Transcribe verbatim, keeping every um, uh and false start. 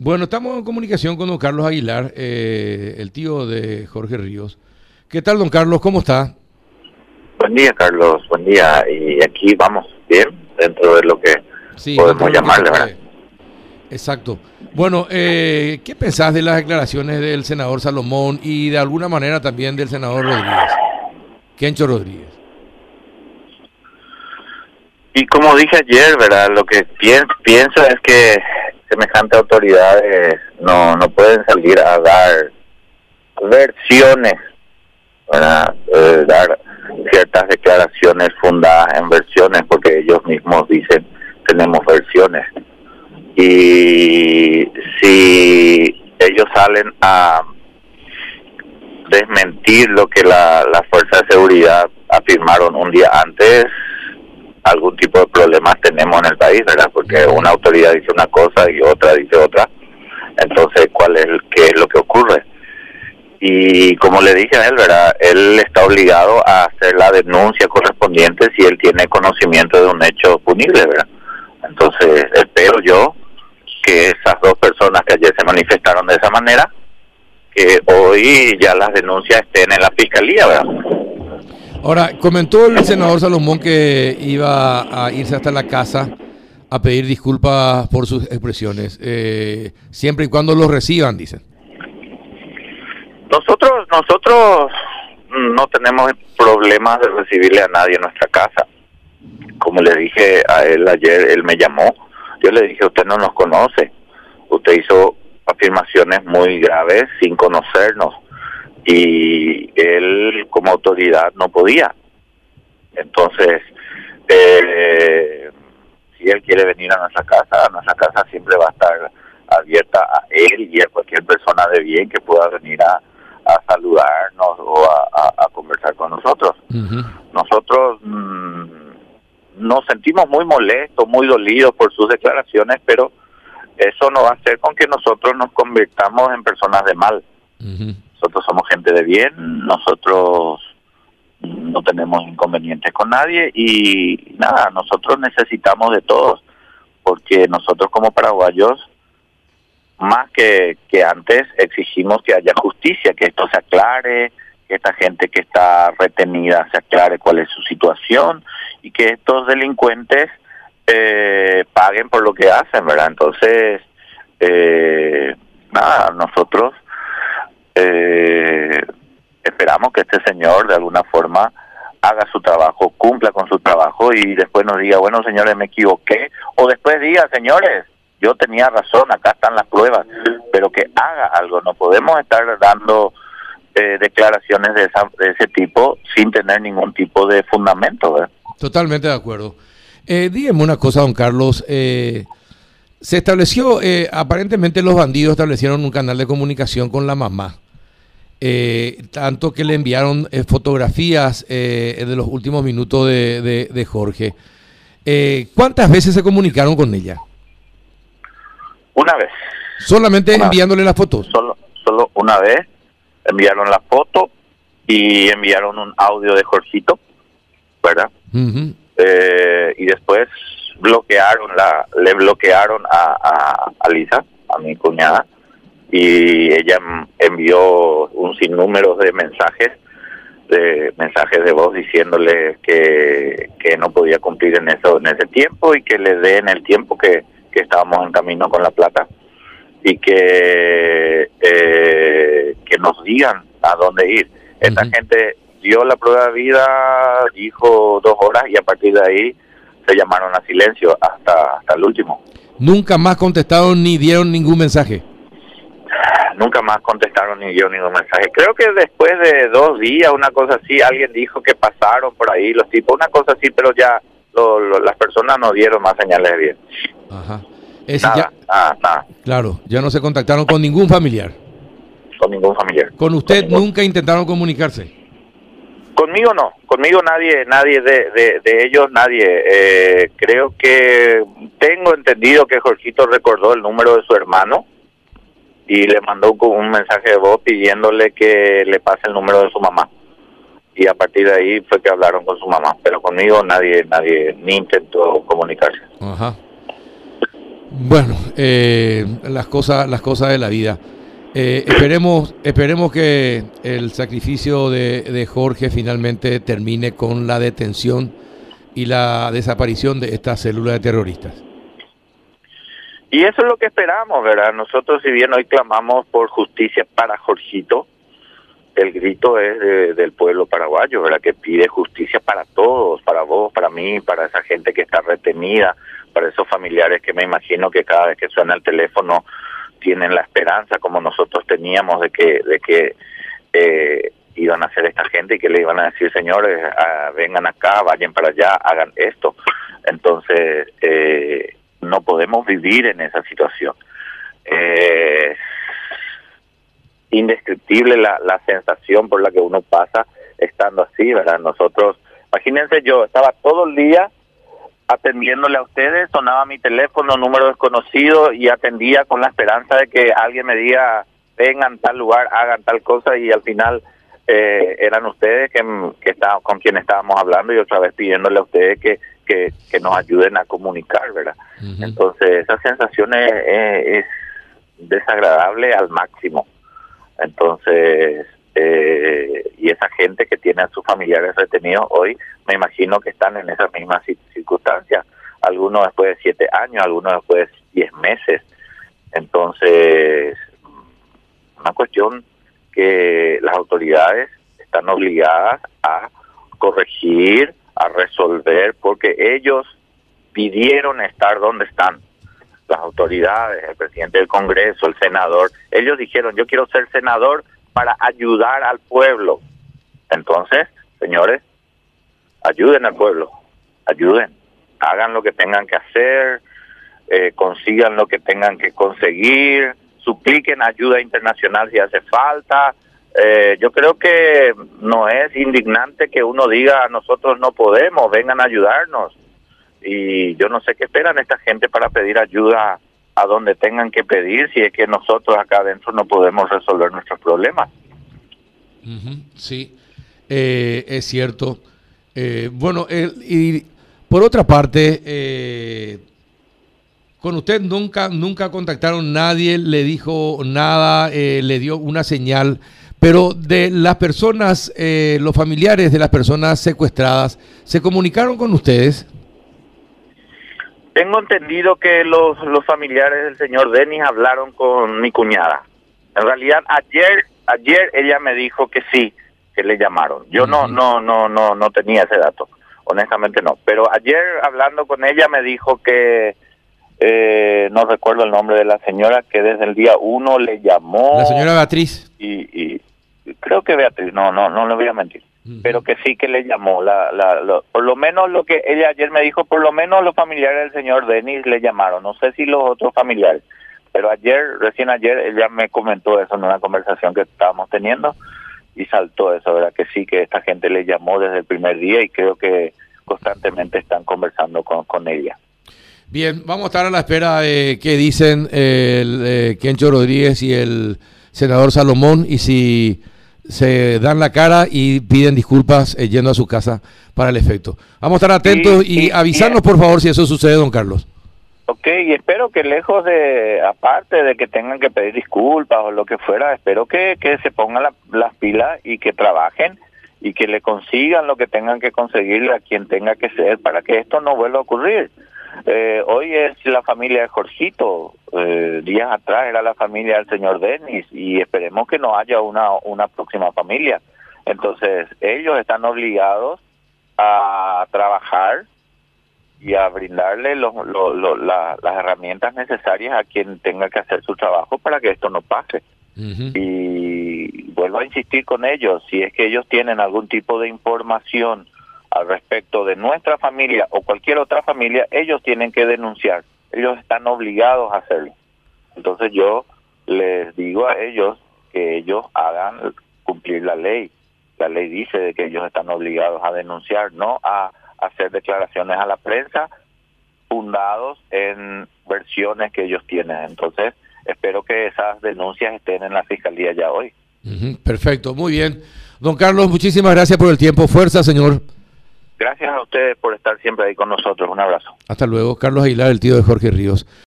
Bueno, estamos en comunicación con don Carlos Aguilar, eh, el tío de Jorge Ríos. ¿Qué tal, don Carlos? ¿Cómo está? Buen día, Carlos. Buen día. Y aquí vamos bien, dentro de lo que sí, podemos llamarle, ¿verdad? Exacto. Bueno, eh, ¿qué pensás de las declaraciones del senador Salomón y de alguna manera también del senador Rodríguez? Kencho Rodríguez. Y como dije ayer, ¿verdad? Lo que pienso es que semejantes autoridades no, no pueden salir a dar versiones, ¿verdad? Eh, dar ciertas declaraciones fundadas en versiones, porque ellos mismos dicen, tenemos versiones. Y si ellos salen a desmentir lo que la, la Fuerza de Seguridad afirmaron un día antes, algún tipo de problemas tenemos en el país, ¿verdad? Porque una autoridad dice una cosa y otra dice otra. Entonces, ¿cuál es qué es lo que ocurre? Y como le dije a él, ¿verdad? Él está obligado a hacer la denuncia correspondiente si él tiene conocimiento de un hecho punible, ¿verdad? Entonces, espero yo que esas dos personas que ayer se manifestaron de esa manera, que hoy ya las denuncias estén en la Fiscalía, ¿verdad? Ahora, comentó el senador Salomón que iba a irse hasta la casa a pedir disculpas por sus expresiones, eh, siempre y cuando los reciban, dicen. Nosotros nosotros no tenemos problemas de recibirle a nadie en nuestra casa. Como le dije a él ayer, él me llamó, yo le dije, usted no nos conoce, usted hizo afirmaciones muy graves sin conocernos. Y él como autoridad no podía. Entonces, eh, si él quiere venir a nuestra casa, a nuestra casa siempre va a estar abierta a él y a cualquier persona de bien que pueda venir a, a saludarnos o a, a, a conversar con nosotros. Uh-huh. Nosotros mmm, nos sentimos muy molestos, muy dolidos por sus declaraciones, pero eso no va a hacer con que nosotros nos convirtamos en personas de mal. Uh-huh. Nosotros somos gente de bien, nosotros no tenemos inconvenientes con nadie y nada, nosotros necesitamos de todos, porque nosotros como paraguayos, más que, que antes, exigimos que haya justicia, que esto se aclare, que esta gente que está retenida se aclare cuál es su situación y que estos delincuentes eh, paguen por lo que hacen, ¿verdad? Entonces, eh, nada, nosotros... Eh, esperamos que este señor de alguna forma haga su trabajo, cumpla con su trabajo y después nos diga, bueno, señores, me equivoqué, o después diga, señores, yo tenía razón, acá están las pruebas, pero que haga algo. No podemos estar dando eh, declaraciones de, esa, de ese tipo sin tener ningún tipo de fundamento, ¿verdad? Totalmente de acuerdo. eh, dígame una cosa, don Carlos, eh... se estableció, eh, aparentemente los bandidos establecieron un canal de comunicación con la mamá, eh, tanto que le enviaron eh, fotografías eh, de los últimos minutos de, de, de Jorge. Eh, ¿Cuántas veces se comunicaron con ella? Una vez. ¿Solamente una enviándole vez. Las fotos? Solo, solo una vez enviaron la foto y enviaron un audio de Jorgito, ¿verdad? Uh-huh. eh, y después... bloquearon la le bloquearon a, a, a Lisa, a mi cuñada, y ella envió un sinnúmero de mensajes de mensajes de voz diciéndole que, que no podía cumplir en eso en ese tiempo y que le den el tiempo que, que estábamos en camino con la plata y que eh, que nos digan a dónde ir. Esta uh-huh. gente dio la prueba de vida, dijo dos horas y a partir de ahí se llamaron a silencio hasta, hasta el último. ¿Nunca más contestaron ni dieron ningún mensaje? Nunca más contestaron ni dieron ningún mensaje. Creo que después de dos días, una cosa así, alguien dijo que pasaron por ahí los tipos, una cosa así, pero ya lo, lo, las personas no dieron más señales de vida. Ajá. Es nada, ya, nada, nada. Claro, ya no se contactaron con ningún familiar. Con ningún familiar. ¿Con usted con ningún... nunca intentaron comunicarse? Conmigo no, conmigo nadie, nadie de, de, de ellos, nadie. Eh, creo que tengo entendido que Jorgito recordó el número de su hermano y le mandó un mensaje de voz pidiéndole que le pase el número de su mamá. Y a partir de ahí fue que hablaron con su mamá, pero conmigo nadie, nadie ni intentó comunicarse. Ajá. Bueno, eh, las cosas, las cosas de la vida. Eh, esperemos, esperemos que el sacrificio de, de Jorge finalmente termine con la detención y la desaparición de esta célula de terroristas. Y eso es lo que esperamos, ¿verdad? Nosotros, si bien hoy clamamos por justicia para Jorgito, el grito es de, del pueblo paraguayo, ¿verdad? Que pide justicia para todos, para vos, para mí, para esa gente que está retenida, para esos familiares que me imagino que cada vez que suena el teléfono tienen la esperanza, como nosotros teníamos, de que de que eh, iban a hacer esta gente y que le iban a decir, señores, ah, vengan acá, vayan para allá, hagan esto. Entonces, eh, no podemos vivir en esa situación. Eh, indescriptible la, la sensación por la que uno pasa estando así, ¿verdad? Nosotros, imagínense, yo estaba todo el día atendiéndole a ustedes, sonaba mi teléfono, número desconocido, y atendía con la esperanza de que alguien me diga, vengan tal lugar, hagan tal cosa, y al final eh, eran ustedes que, que estaban, con quien estábamos hablando, y otra vez pidiéndole a ustedes que que, que nos ayuden a comunicar, ¿verdad? Uh-huh. Entonces, esa sensación es, es, es desagradable al máximo. Entonces, eh, y esa gente que tiene a sus familiares retenidos hoy, me imagino que están en esas mismas circunstancias, algunos después de siete años, algunos después de diez meses. Entonces, una cuestión que las autoridades están obligadas a corregir, a resolver, porque ellos pidieron estar donde están. Las autoridades, el presidente del Congreso, el senador, ellos dijeron, yo quiero ser senador para ayudar al pueblo. Entonces, señores, ayuden al pueblo, ayuden, hagan lo que tengan que hacer, eh, consigan lo que tengan que conseguir, supliquen ayuda internacional si hace falta. Eh, yo creo que no es indignante que uno diga, nosotros no podemos, vengan a ayudarnos. Y yo no sé qué esperan esta gente para pedir ayuda a donde tengan que pedir, si es que nosotros acá adentro no podemos resolver nuestros problemas. Uh-huh, sí, eh, es cierto. Eh, bueno, eh, y por otra parte, eh, con usted nunca nunca contactaron, nadie le dijo nada, eh, le dio una señal, pero de las personas, eh, los familiares de las personas secuestradas, ¿se comunicaron con ustedes? Tengo entendido que los, los familiares del señor Denis hablaron con mi cuñada. En realidad, ayer ayer ella me dijo que sí, que le llamaron. Yo no no no no no tenía ese dato, honestamente no. Pero ayer hablando con ella me dijo que, eh, no recuerdo el nombre de la señora, que desde el día uno le llamó. La señora Beatriz. Y, y creo que Beatriz, no, no, no le voy a mentir. Pero que sí que le llamó, la, la, la, por lo menos lo que ella ayer me dijo, por lo menos los familiares del señor Denis le llamaron, no sé si los otros familiares, pero ayer, recién ayer, ella me comentó eso en una conversación que estábamos teniendo y saltó eso, ¿verdad? Que sí, que esta gente le llamó desde el primer día y creo que constantemente están conversando con, con ella. Bien, vamos a estar a la espera de qué dicen el eh, Kencho Rodríguez y el senador Salomón, y si se dan la cara y piden disculpas eh, yendo a su casa para el efecto. Vamos a estar atentos y, y, y avisarnos, y, por favor, si eso sucede, don Carlos. Ok, y espero que lejos de, aparte de que tengan que pedir disculpas o lo que fuera, espero que, que se pongan la, las pilas y que trabajen y que le consigan lo que tengan que conseguirle a quien tenga que ser para que esto no vuelva a ocurrir. Eh, hoy es la familia de Jorgito, eh, días atrás era la familia del señor Denis, y esperemos que no haya una una próxima familia. Entonces ellos están obligados a trabajar y a brindarle los, los, los, la, las herramientas necesarias a quien tenga que hacer su trabajo para que esto no pase. Uh-huh. Y vuelvo a insistir con ellos, si es que ellos tienen algún tipo de información al respecto de nuestra familia o cualquier otra familia, ellos tienen que denunciar, ellos están obligados a hacerlo. Entonces yo les digo a ellos que ellos hagan cumplir la ley. La ley dice de que ellos están obligados a denunciar, no a hacer declaraciones a la prensa fundados en versiones que ellos tienen. Entonces espero que esas denuncias estén en la Fiscalía ya hoy. Perfecto, muy bien. Don Carlos, muchísimas gracias por el tiempo. Fuerza, señor. Gracias a ustedes por estar siempre ahí con nosotros. Un abrazo. Hasta luego. Carlos Aguilar, el tío de Jorge Ríos.